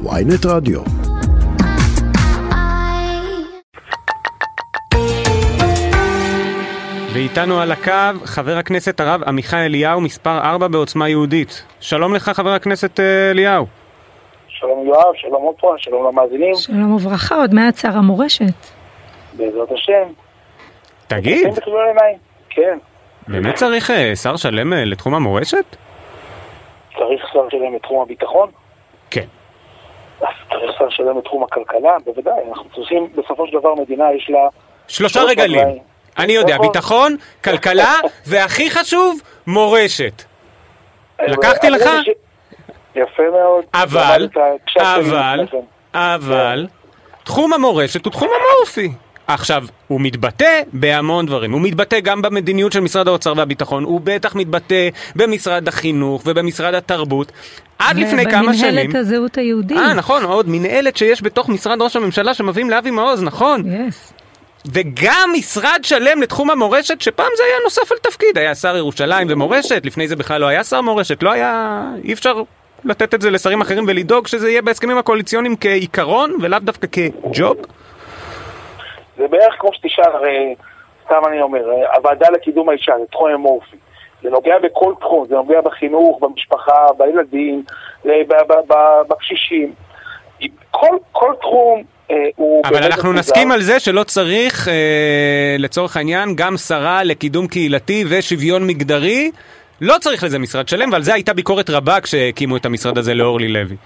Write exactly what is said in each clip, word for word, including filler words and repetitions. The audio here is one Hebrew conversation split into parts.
ויינט רדיו. ואיתנו על הקו חבר הכנסת הרב עמיחי אליהו, מספר ארבע בעוצמה יהודית. שלום לך חבר הכנסת אליהו. שלום יואב, שלום אופרה, שלום למאזינים. שלום וברכה, עוד מהצער המורשת. בעזרת השם. תגיד. כן. באמת צריך שר שלם לתחום המורשת? צריך שר שלם לתחום הביטחון? כן. צריך שר שלם לתחום הכלכלה? בוודאי, אנחנו צריכים, בסופו של דבר מדינה יש לה... שלושה רגלים. אני יודע, ביטחון, כלכלה, והכי חשוב, מורשת. לקחתי לך? יפה מאוד. אבל, אבל, אבל, תחום המורשת הוא תחום אמורפי. עכשיו, הוא מתבטא בהמון דברים. הוא מתבטא גם במדיניות של משרד האוצר והביטחון. הוא בטח מתבטא במשרד החינוך ובמשרד התרבות. עד לפני כמה שנים... ובמנהלת הזהות היהודית. אה, נכון, עוד מנהלת שיש בתוך משרד ראש הממשלה שמביאים לאבי מעוז, נכון? יס. וגם משרד שלם לתחום המורשת, שפעם זה היה נוסף על תפקיד. היה שר ירושלים ומורשת, לפני זה בכלל לא היה שר מורשת, לא היה... אי אפשר לתת את זה לשרים אחרים ולדאוג שזה יהיה בהסכמים הקואליציוניים כעיקרון, ולאו דווקא כג'וב. זה בערך כמו שתשאר, סתם אני אומר, הוועדה לקידום האישה, זה תחום אמורפי. זה נוגע בכל תחום, זה נוגע בחינוך, במשפחה, בילדים, בקשישים. כל, כל תחום... אבל אנחנו נסכים על זה שלא צריך, לצורך העניין, גם שרה לקידום קהילתי ושוויון מגדרי, לא צריך לזה משרד שלם, ועל זה הייתה ביקורת רבה כשהקימו את המשרד הזה לאורלי לוי.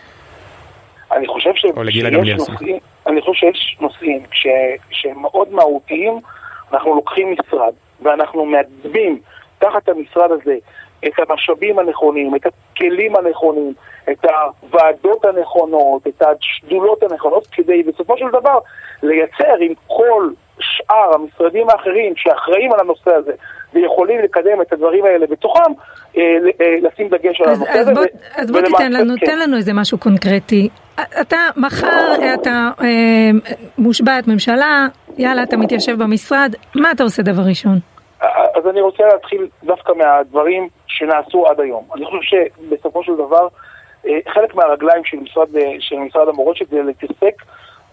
אני חושב שיש נושאים שהם מאוד מהותיים, אנחנו לוקחים משרד, ואנחנו מעצבים תחת המשרד הזה את המשאבים הנכונים, את הכלים הנכונים, את הוועדות הנכונות, את השדולות הנכונות, כדי בסופו של דבר לייצר עם כל שאר המשרדים האחרים שאחראים על הנושא הזה ויכולים לקדם את הדברים האלה בתוכם, אה, אה, לשים דגש על הנושא הזה. אז בוא תיתן לנו, תן לנו איזה משהו קונקרטי. אתה מחר, אתה אה, מושבעת ממשלה, יאללה, אתה מתיישב במשרד, מה אתה עושה דבר ראשון? אז אני רוצה להתחיל דווקא מהדברים שנעשו עד היום. אני חושב שבסופו של דבר, חלק מהרגליים של משרד, של משרד המורשת זה להתעסק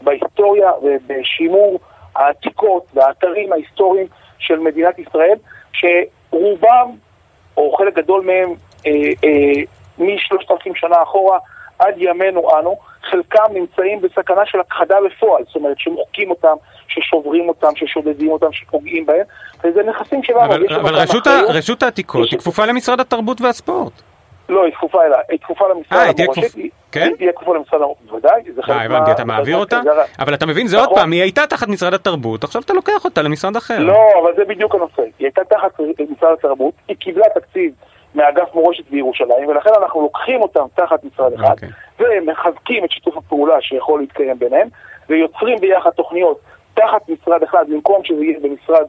בהיסטוריה ובשימור העתיקות והאתרים ההיסטוריים של מדינת ישראל, שרובם, או חלק גדול מהם, אה, אה, משלושת אלפים שנה אחורה עד ימינו אנו, חלקם נמצאים בסכנה של הכחדה בפועל, זאת אומרת שמוחקים אותם, ששוברים אותם, ששודדים אותם, שפוגעים בהם, וזה נכסים שלנו. אבל, אבל רשות, ה, רשות העתיקות היא כפופה למשרד התרבות והספורט. לא, היא כפופה אליה, היא כפופה למשרד המורשת, היא תהיה כפופה למשרד המורשת, ודאי, זה חלק מה... הבנתי, אתה מעביר אותה, אבל אתה מבין, זה עוד פעם, היא הייתה תחת משרד התרבות, עכשיו אתה לוקח אותה למשרד אחר. לא, אבל זה בדיוק הנושא, היא הייתה תחת משרד התרבות, היא קיבלה תקציב מאגף מורשת בירושלים, ולכן אנחנו לוקחים אותם תחת משרד אחד, ומחזקים את שיתוף הפעולה שיכול להתקיים ביניהם, ויוצרים ביחד תוכניות תחת משרד אחד, במקום שזה יהיה במשרד,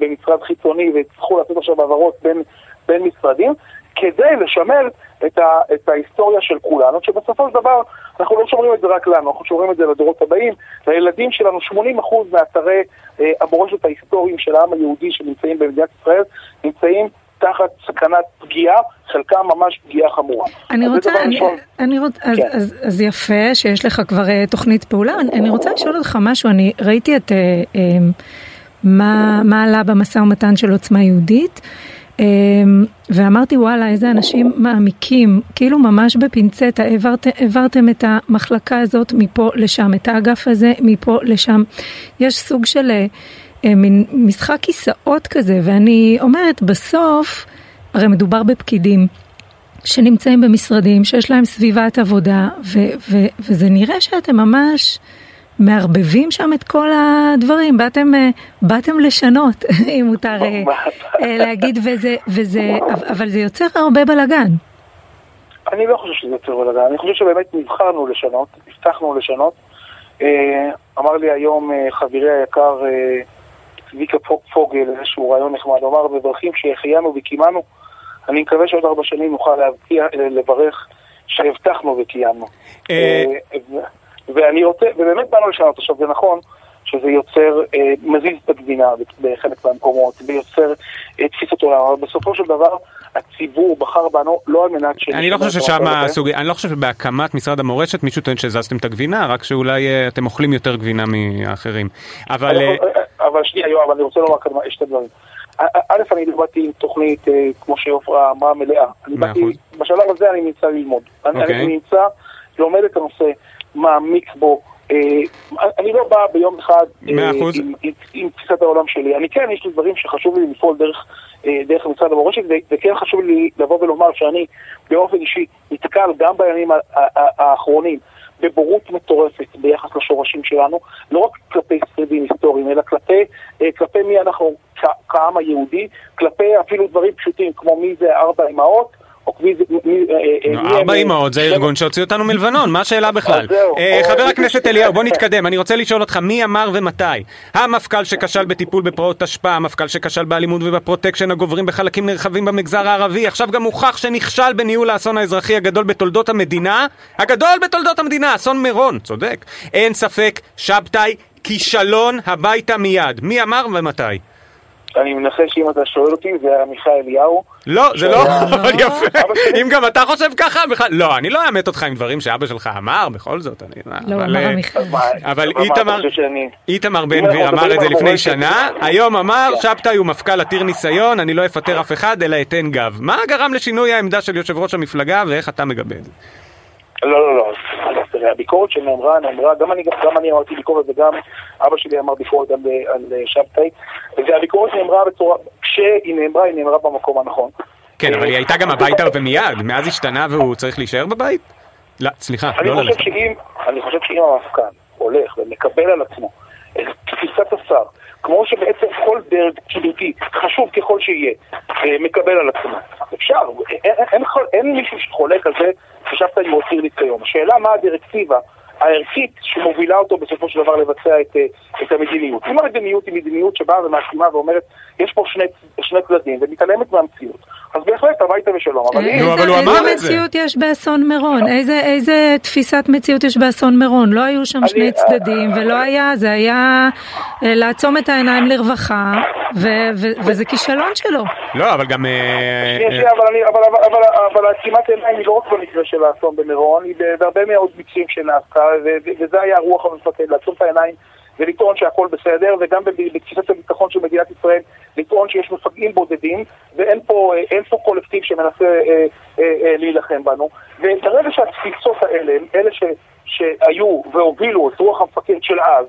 במשרד חיצוני, וצריכו לעשות עכשיו העברות בין, בין משרדים, כדי לשמר את, ה, את ההיסטוריה של כולנו, שבסופו של דבר אנחנו לא שומרים את זה רק לנו, אנחנו שומרים את זה לדורות הבאים, לילדים שלנו. שמונים אחוז מאתרי אה, המורשת ההיסטוריים של העם היהודי שנמצאים במדינת ישראל, נמצאים תחת סכנת פגיעה, חלקם ממש פגיעה חמורה. אני רוצה, אני, אני, אני רוצ, כן. אז, אז, אז יפה שיש לך כבר אה, תוכנית פעולה. אני, אני רוצה לשאול אותך משהו, אני ראיתי את אה, אה, מה, מה עלה במשא ומתן של עוצמה יהודית, ואמרתי וואלה איזה אנשים מעמיקים, כאילו ממש בפינצטה העברתם את המחלקה הזאת מפה לשם, את האגף הזה מפה לשם. יש סוג של מין משחק כיסאות כזה, ואני אומרת בסוף הרי מדובר בפקידים שנמצאים במשרדים שיש להם סביבת עבודה, וזה נראה שאתם ממש מערבבים שם את כל הדברים, באתם, באתם לשנות, אם מותר להגיד, וזה, וזה, אבל זה יוצר הרבה בלגן. אני לא חושב שזה יוצר בלגן, אני חושב שבאמת נבחרנו לשנות, הבטחנו לשנות. אמר לי היום חברי היקר צביקה פוגל, איזשהו רעיון נחמד, אמר בברכים שהחיינו וקיימנו, אני מקווה שעוד ארבע שנים נוכל לברך שהבטחנו וקיימנו. ואני רוצה, ובאמת באנו לשנות. עכשיו, זה נכון שזה יוצר, מזיז את הגבינה בחלק מהמקומות, ויוצר תפיסות עולם, אבל בסופו של דבר הציבור בחר בנו לא על מנת ש... אני לא חושב ששמה סוגי, אני לא חושב שבהקמת משרד המורשת מישהו טוען שזזתם את הגבינה, רק שאולי אתם אוכלים יותר גבינה מאחרים. אבל... אבל שנייה, יואב, אני רוצה לומר כאן שתי דברים. א', אני באתי עם תוכנית, כמו שיופרה אמרה, מלאה. אני באתי, בשלב הזה אני נמצא ללמוד. אני נמצא, לומד את הנושא, מעמיק בו. אני לא בא ביום אחד עם תפיסת העולם שלי. אני כן, יש לי דברים שחשוב לי לפעול דרך דרך משרד המורשת, וכן חשוב לי לבוא ולומר שאני באופן אישי נתקל גם בימים האחרונים בבורות מטורפת ביחס לשורשים שלנו, לא רק כלפי שרידים היסטוריים, אלא כלפי, כלפי מי אנחנו כעם היהודי, כלפי אפילו דברים פשוטים כמו מי זה ארבע אמהות, ארבע אמהות, זה ארגון שהוציא אותנו מלבנון, מה השאלה בכלל? חבר הכנסת אליהו, בוא נתקדם, אני רוצה לשאול אותך, מי אמר ומתי? המפכ"ל שכשל בטיפול בפרעות השפעה, המפכ"ל שכשל באלימות ובפרוטקשן הגוברים בחלקים נרחבים במגזר הערבי, עכשיו גם הוכח שנכשל בניהול האסון האזרחי הגדול בתולדות המדינה, הגדול בתולדות המדינה, אסון מירון, צודק, אין ספק, שבתאי, כישלון הביתה מיד, מי אמר ומתי? אני מנחש שאם אתה שואל אותי, זה עמיחי אליהו. לא, זה לא יפה. אם גם אתה חושב ככה, לא, אני לא אמת אותך עם דברים שאבא שלך אמר, בכל זאת. לא, אמר עמיחי. אבל איתמר בן גביר אמר את זה לפני שנה, היום אמר, שבתאי הוא מפכ"ל עתיר ניסיון, אני לא אפטר אף אחד, אלא אתן גב. מה גרם לשינוי העמדה של יושב ראש המפלגה, ואיך אתה מגבד? לא, לא, לא. הביקורת שנאמרה, נאמרה, גם אני, גם אני אמרתי ביקורת, וגם אבא שלי אמר ביקורת גם על שבתאי, והביקורת נאמרה בצורה, כשהיא נאמרה, היא נאמרה במקום הנכון. כן, אבל היא הייתה גם הביתה ומיד, מאז השתנה והוא צריך להישאר בבית? לא, סליחה, לא ללכת. אני חושב שאם המפכ"ל הולך ומקבל על עצמו את תפיסת השר, כמו שבעצם כל דרג פקידותי, חשוב ככל שיהיה, מקבל על עצמו. אפשר, אין מישהו שחולק על זה, חשבת אם הוא עתיר ניסיון. השאלה מה הדירקטיבה הערכית שמובילה אותו בסופו של דבר לבצע את, את המדיניות. אם המדיניות היא מדיניות שבאה ומאשימה ואומרת, יש פה שני, שני צדדים, ומתעלמת מהמציאות. אז בהחלט הביתה ושלום. אבל איזה, אבל הוא אמר את זה. איזה מציאות יש באסון מירון? איזה, איזה תפיסת מציאות יש באסון מירון? לא היו שם שני צדדים, ולא היה, זה היה לעצום את העיניים לרווחה, וזה כישלון שלו. לא, אבל גם... אבל עצימת העיניים היא לא רק במקרה של האסון במירון, היא בהרבה מאוד מקרים שנעשתה, וזה היה הרוח המפקד, לעצום את העיניים, ולטעון שהכל בסדר, וגם בקצינת הביטחון של מדינת ישראל, לטעון שיש מפגעים בודדים, ואין פה, אין פה קולקטיב שמנסה אה, אה, להילחם בנו. וברגע שהתפיסות האלה, אלה ש, שהיו והובילו את רוח המפקד של אז,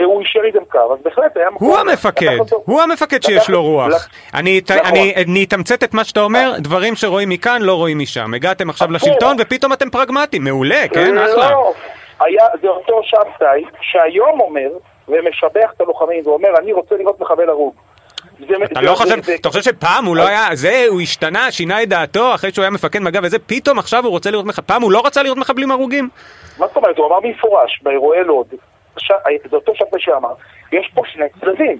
והוא אישר איתם קו, אז בהחלט היה... הוא המפקד, הוא המפקד שיש לו רוח. אני אתמצת את מה שאתה אומר, דברים שרואים מכאן לא רואים משם. הגעתם עכשיו לשלטון ופתאום אתם פרגמטיים, מעולה, כן? אחלה. היה, זה אותו שבתאי שהיום אומר ומשבח את הלוחמים ואומר אני רוצה לראות מחבל הרוג. אתה לא חושב, אתה חושב שפעם הוא לא היה, זה הוא השתנה, שינה את דעתו אחרי שהוא היה מפקד מג"ב וזה, פתאום עכשיו הוא רוצה לראות מחבל, פעם הוא לא רצה לראות מחבלים הרוגים? מה זאת אומרת, הוא אמר מפורש באירועי לוד, זה אותו שבתאי שאמר יש פה שני צדדים.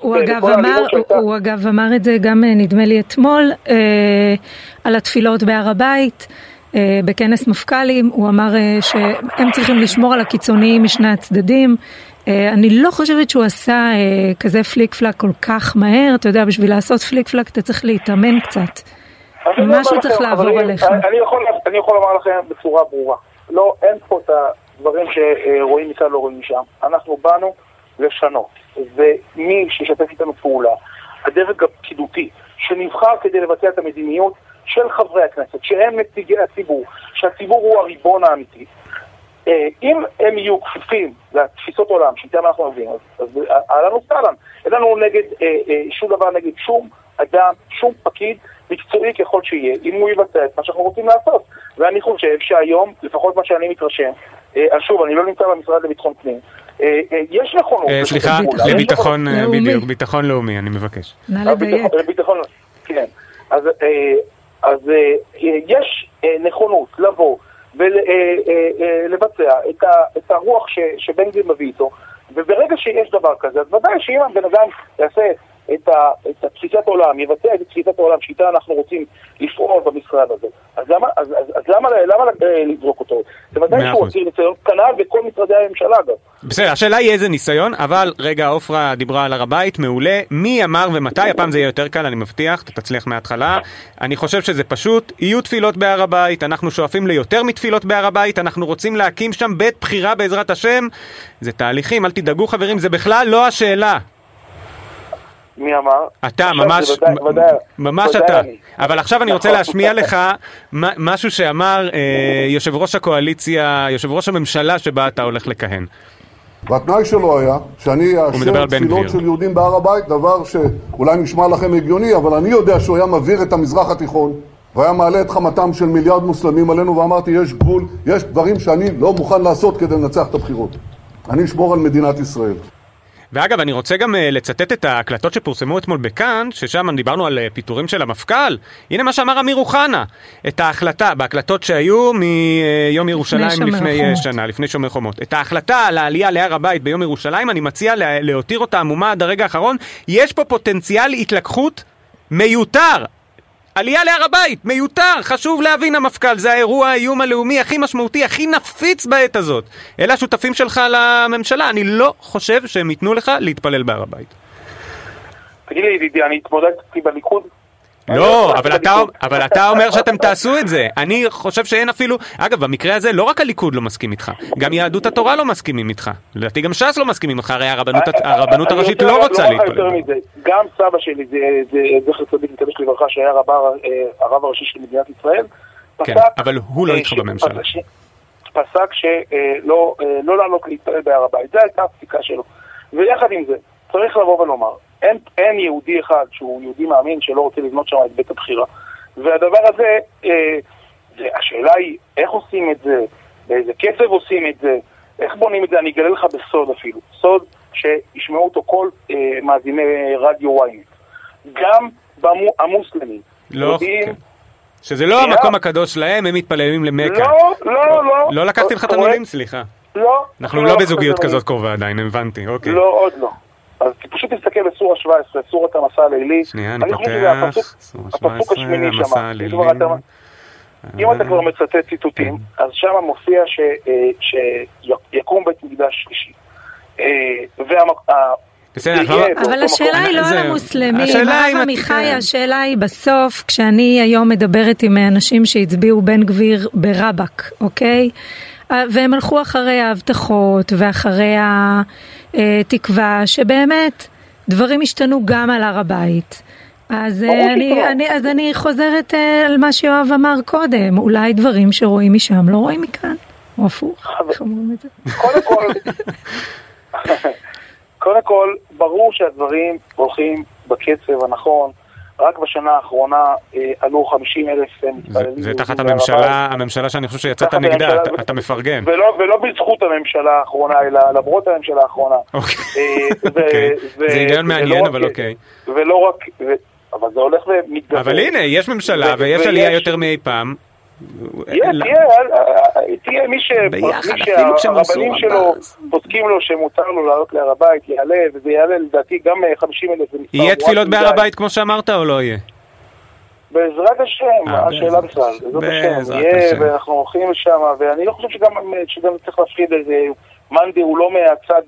הוא אגב אמר את זה גם נדמה לי אתמול על התפילות בהר הבית בכנס מפכ"לים, הוא אמר שהם צריכים לשמור על הקיצוניים משני הצדדים. אני לא חושבת שהוא עשה כזה פליק פלק כל כך מהר, אתה יודע, בשביל לעשות פליק פלק אתה צריך להתאמן קצת, משהו צריך לעבור עליך. אני יכול לומר לכם בצורה ברורה, לא, אין פה את הדברים שרואים מכאן לא רואים משם, אנחנו באנו לשנות, ומי שישתף איתנו פעולה, הדרג הפקידותי שנבחר כדי לבצע את המדיניות של חברי הכנסת, שהם נציגי הציבור, שהציבור הוא הריבון האמיתי. אם הם יהיו כפופים לתפיסות עולם, שאיתם אנחנו מביאים, אז עלינו סלם. אין לנו נגד, שום דבר נגד שום אדם, שום פקיד, מקצועי ככל שיהיה, אם הוא יבצע את מה שאנחנו רוצים לעשות. ואני חושב שהיום, לפחות מה שאני מתרשם, אז שוב, אני לא נמצא במשרד לביטחון פנים, יש נכונות. סליחה, לביטחון, בדיוק, ביטחון לאומי, אני מבקש. לביטחון, כן. אז... אז יש נכונות לבוא ולבצע את הרוח שבן גביר מביא איתו, וברגע שיש דבר כזה, אז ודאי שאם הבן אדם יעשה את תפיסת העולם, יבצע את תפיסת העולם שאיתה אנחנו רוצים לפעול במשרד הזה, אז למה לזרוק אותו? ודאי שהוא עושה ניסיון כנעד בכל משרדי הממשלה גם. בסדר, השאלה היא איזה ניסיון, אבל רגע, אופרה דיברה על הר הבית, מעולה, מי אמר ומתי, הפעם זה יהיה יותר קל, אני מבטיח, אתה תצליח מההתחלה, אני חושב שזה פשוט, יהיו תפילות בהר הבית, אנחנו שואפים ליותר מתפילות בהר הבית, אנחנו רוצים להקים שם בית בחירה בעזרת השם, זה תהליכים, אל תדאגו חברים, זה בכלל לא השאלה. מי אמר? אתה, ממש, ממש אתה. אבל עכשיו אני רוצה להשמיע לך משהו שאמר יושב ראש הקואליציה, יושב ראש הממשלה שבה אתה הולך לכהן. והתנאי שלו היה שאני אאשר תפילות של יהודים בהר הבית, דבר שאולי נשמע לכם הגיוני, אבל אני יודע שהוא היה מבעיר את המזרח התיכון, והיה מעלה את חמתם של מיליארד מוסלמים עלינו, ואמרתי, יש גבול, יש דברים שאני לא מוכן לעשות כדי לנצח את הבחירות. אני אשמור על מדינת ישראל. ואגב, אני רוצה גם לצטט את ההקלטות שפורסמו אתמול בכאן, ששם דיברנו על פיטורים של המפכ"ל. הנה מה שאמר אמיר אוחנה, את ההחלטה, בהקלטות שהיו מיום ירושלים לפני שנה, לפני שומר חומות. את ההחלטה על העלייה להר הבית ביום ירושלים, אני מציע להותיר אותה עמומה עד הרגע האחרון. יש פה פוטנציאל התלקחות מיותר. עלייה להר הבית, מיותר, חשוב להבין המפכ"ל, זה האירוע האיום הלאומי הכי משמעותי, הכי נפיץ בעת הזאת. אלה השותפים שלך לממשלה, אני לא חושב שהם ייתנו לך להתפלל בהר הבית. תגיד לי ידידי, אני התמודדתי בליכוד? לא, אבל אתה אומר שאתם תעשו את זה. אני חושב שאין אפילו, אגב, במקרה הזה לא רק הליכוד לא מסכים איתך, גם יהדות התורה לא מסכימים איתך. לדעתי גם ש"ס לא מסכימים איתך, הרי הרבנות הראשית לא רוצה להתפלל. גם סבא שלי, זה חסדיק נקדש לברכה, שהיה הרב הראשי של מדינת ישראל, אבל הוא לא איתך בממשלה. פסק שלא לעלות להתפלל בהר הבית, זה הייתה הפסיקה שלו. ויחד עם זה, צריך לבוא ולומר, אין, אין יהודי אחד שהוא יהודי מאמין שלא רוצה לבנות שם את בית הבחירה. והדבר הזה, אה, זה, השאלה היא איך עושים את זה, באיזה קצב עושים את זה, איך בונים את זה, אני אגלה לך בסוד אפילו. סוד שישמעו אותו כל אה, מאזיני רדיו וויינט. גם במו, המוסלמים. לא, יודעים, כן. שזה לא המקום הם... הקדוש שלהם, הם מתפללים למכה. לא, לא, לא. לא, לא לקחתי לך תנונים, סליחה. לא. אנחנו לא, לא בזוגיות כזאת מי. קרובה עדיין, הבנתי, אוקיי. לא, עוד לא. אז פשוט תסתכל בסורה שבע עשרה, סורת המסע הלילי. שנייה, אני פותח, הפסוק השמיני שמה. אם אתה כבר מצטט ציטוטים, אז שמה מופיע שיקום בית מקדש שלישי. אבל השאלה היא לא על המוסלמים, הרב עמיחי, השאלה היא בסוף, כשאני היום מדברת עם אנשים שהצביעו בן גביר ברבק, אוקיי? והם הלכו אחרי ההבטחות ואחרי התקווה שבאמת דברים השתנו גם על הר הבית. אז אני, אני, אז אני חוזרת על מה שיואב אמר קודם, אולי דברים שרואים משם לא רואים מכאן, או הפוך, איך אומרים את זה? קודם כל, קודם כל, ברור שהדברים הולכים בקצב הנכון, רק בשנה האחרונה עלו חמישים אלף מתפללים. זה תחת הממשלה, הממשלה שאני חושב שיצאת נגדה, אתה מפרגן. ולא בזכות הממשלה האחרונה, אלא למרות הממשלה האחרונה. זה עניין מעניין, אבל אוקיי. ולא רק, אבל זה הולך ומתגבר. אבל הנה, יש ממשלה ויש עלייה יותר מאי פעם. תהיה מי שהרבנים שלו פוסקים לו שמותר לו לעלות להר הבית, יעלה, וזה יעלה לדעתי גם חמישים אלף. יהיה תפילות בהר הבית כמו שאמרת או לא יהיה? בעזרת השם, השאלה בכלל, בעזרת השם, ואנחנו הולכים לשם, ואני לא חושב שגם צריך להפחיד איזה מנדי, הוא לא מהצד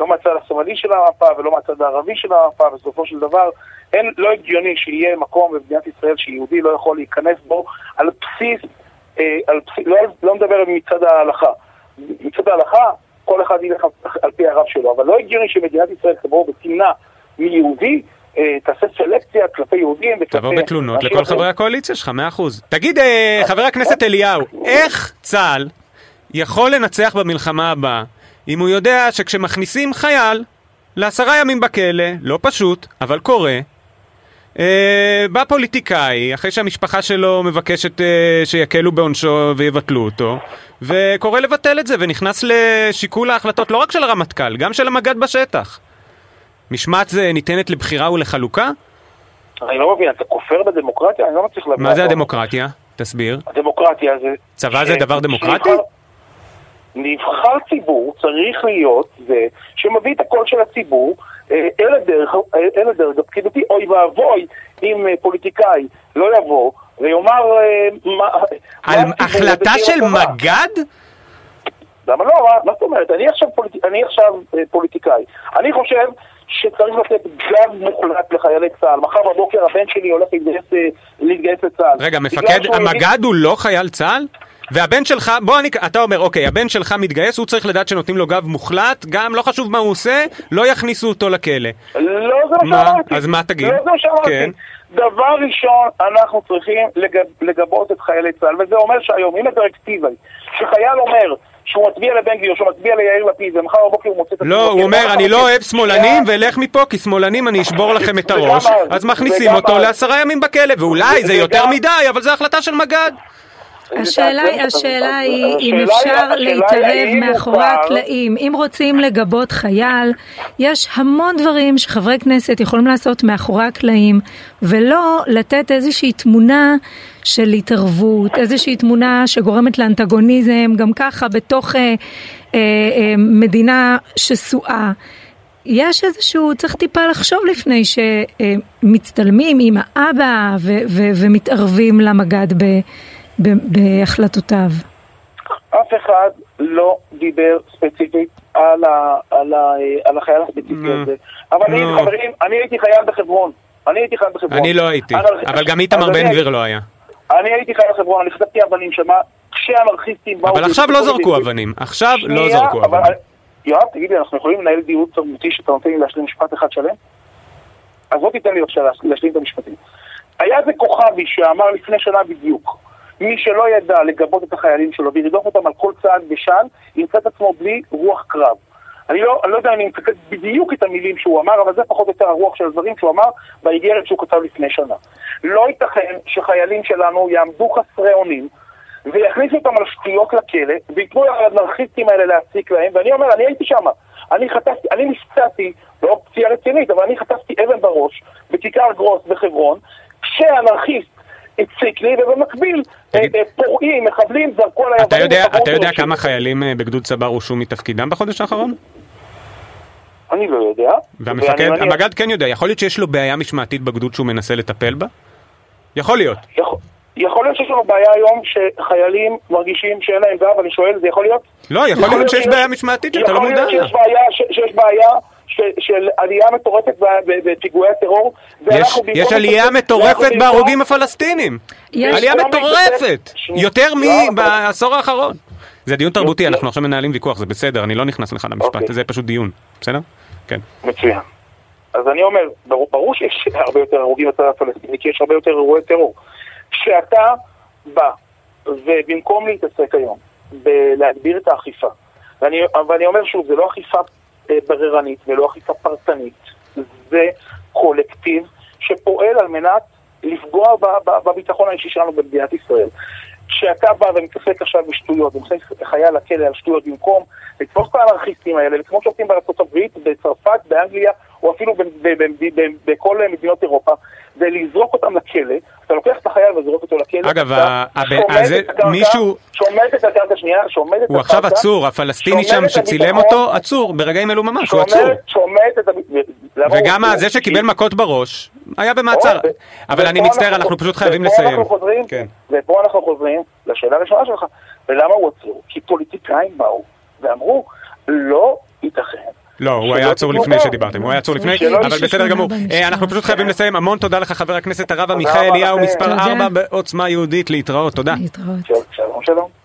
לא מהצד הסמאלי של המפה ולא מהצד הערבי של המפה, בסופו של דבר אין, לא הגיוני שיהיה מקום במדינת ישראל שיהודי לא יכול להיכנס בו על בסיס, אה, על בסיס לא, לא מדבר מצד ההלכה. מצד ההלכה, כל אחד ילך על פי הרב שלו, אבל לא הגיוני שמדינת ישראל תבוא בתמנה מיהודי, אה, תעשה סלקציה כלפי יהודים. תבוא בתלונות לכל חברי הקואליציה שלך, מאה אחוז. תגיד, אה, חבר הכנסת אליהו, איך צה"ל יכול לנצח במלחמה הבאה, אם הוא יודע שכשמכניסים חייל לעשרה ימים בכלא, לא פשוט, אבל קורה, אה, בא פוליטיקאי, אחרי שהמשפחה שלו מבקשת אה, שיקלו בעונשו ויבטלו אותו, וקורא לבטל את זה, ונכנס לשיקול ההחלטות לא רק של הרמטכ"ל, גם של המג"ד בשטח. משמעת זה ניתנת לבחירה ולחלוקה? אני לא מבין, אתה כופר בדמוקרטיה? אני לא מצליח להבין. מה זה הדמוקרטיה? תסביר. הדמוקרטיה זה... צבא זה דבר דמוקרטי? נבחר ציבור צריך להיות זה שמביא את הקול של הציבור אל הדרך, אל הדרך הפקידותי, אוי ואבוי אם פוליטיקאי לא יבוא ויאמר מה, על מה החלטה של מגד? למה לא רע? מה זאת אומרת? אני עכשיו, פוליט... אני עכשיו אה, פוליטיקאי. אני חושב שצריך לתת גב מוחלט לחיילי צה"ל. מחר בבוקר הבן שלי הולך להתגייס, אה, להתגייס לצה"ל. רגע, מפקד המג"ד הוא לא חייל צה"ל? והבן שלך, בוא אני, אתה אומר, אוקיי, הבן שלך מתגייס, הוא צריך לדעת שנותנים לו גב מוחלט, גם לא חשוב מה הוא עושה, לא יכניסו אותו לכלא. לא זה מה שאמרתי. אז מה תגיד? לא זה מה שאמרתי. כן. דבר ראשון, אנחנו צריכים לגב, לגבות את חיילי צה"ל, וזה אומר שהיום, אם הדירקטיבה, שחייל אומר שהוא מצביע לבן גביר, שהוא מצביע ליאיר לפיד, ומחר בבוקר הוא מוצא את... לא, הוא אומר, אני לא אוהב שמאלנים, ואלך מפה, כי שמאלנים אני אשבור לכם את הראש, אז מכניסים אותו לעשרה ימים בכלא, ואולי זה יותר מדי, אבל זו החלטה של מג"ד. השאלה היא אם אפשר להתערב מאחורי הקלעים. אם רוצים לגבות חייל, יש המון דברים שחברי כנסת יכולים לעשות מאחורי הקלעים, ולא לתת איזושהי תמונה של התערבות, איזושהי תמונה שגורמת לאנטגוניזם, גם ככה בתוך אה, אה, אה, מדינה שסועה. יש איזשהו, צריך טיפה לחשוב לפני שמצטלמים עם האבא ו- ו- ומתערבים למגד ב... בהחלטותיו. אף אחד לא דיבר ספציפית על ה, על ה, על החייל הספציפי הזה. אבל חברים, אני הייתי חייל בחברון. אני הייתי חייל בחברון. אני לא הייתי. אבל גם איתמר בן גביר לא היה. אני הייתי חייל בחברון, אני חטפתי אבנים שמה, כשהאנרכיסטים באו... אבל עכשיו לא זרקו אבנים. עכשיו לא זרקו אבנים. יואב, תגיד לי, אנחנו יכולים לנהל דיון תרבותי שאתה נותן לי להשלים משפט אחד שלם? אז לא תיתן לי להשלים את המשפטים. היה זה כוכבי שאמר לפני שנה בדיוק. מי שלא ידע לגבות את החיילים שלו וירדוף אותם על כל צעד בשעל, ימצא את עצמו בלי רוח קרב. אני לא, אני לא יודע, אני מצטט בדיוק את המילים שהוא אמר, אבל זה פחות או יותר הרוח של הדברים שהוא אמר באיגרת שהוא כתב לפני שנה. לא ייתכן שחיילים שלנו יעמדו חסרי אונים, ויכניסו אותם על שטויות לכלא, ויתנו לאנרכיסטים האלה להציק להם, ואני אומר, אני הייתי שם, אני חטפתי, אני נפצעתי, לא פציעה רצינית, אבל אני חטפתי אבן בראש, בכיכר גרוס בחברון, כשהאנרכיסט הציק לי, ובמקביל פורעים, מחבלים, זרקו על היוונים. אתה יודע כמה חיילים בגדוד צבר הושעו מתפקידם בחודש האחרון? אני לא יודע. והמפקד, המג"ד כן יודע. יכול להיות שיש לו בעיה משמעתית בגדוד שהוא מנסה לטפל בה? יכול להיות. יכול להיות שיש לנו בעיה היום שחיילים מרגישים שאין להם גב, אני שואל, זה יכול להיות? לא, יכול להיות שיש בעיה משמעתית שאתה לא מודע. יכול להיות שיש בעיה... של עלייה מטורפת בפיגועי הטרור. יש עלייה מטורפת בהרוגים הפלסטינים. עלייה מטורפת. יותר מבעשור האחרון. זה דיון תרבותי, אנחנו עכשיו מנהלים ויכוח, זה בסדר, אני לא נכנס לך למשפט, זה פשוט דיון. בסדר? כן. מצוין. אז אני אומר, ברור שיש הרבה יותר הרוגים בצד הפלסטיני, כי יש הרבה יותר אירועי טרור. כשאתה בא, ובמקום להתעסק היום, להגביר את האכיפה, ואני אומר שוב, זה לא אכיפה בררנית ולא אכיפה פרטנית, זה קולקטיב שפועל על מנת לפגוע בביטחון האישי שלנו במדינת ישראל. כשאתה בא ומתעסק עכשיו בשטויות ומכניס חייל לכלא על שטויות במקום לתפוס את האנרכיסטים האלה, כמו שעושים בארצות הברית, בצרפת, באנגליה או אפילו בכל מדינות אירופה, זה לזרוק אותם לכלא, אתה לוקח את החייל וזרוק אותו לכלא. אגב, מישהו... שעומד את הקרקע שנייה, שעומד את הקרקע... הוא עכשיו עצור, הפלסטיני שם שצילם אותו, עצור, ברגעים אלו ממש, הוא עצור. שעומד את... וגם זה שקיבל מכות בראש, היה במעצר. אבל אני מצטער, אנחנו פשוט חייבים לסיים. ופה אנחנו חוזרים לשאלה הראשונה שלך, ולמה הוא עצור? כי פוליטיקאים באו ואמרו, לא ייתכן. לא, הוא היה עצור לפני שדיברתם, הוא היה עצור לפני, אבל בסדר גמור. אנחנו פשוט חייבים לסיים, המון תודה לך חבר הכנסת הרב עמיחי אליהו, מספר ארבע בעוצמה יהודית, להתראות, תודה. להתראות. שלום, שלום.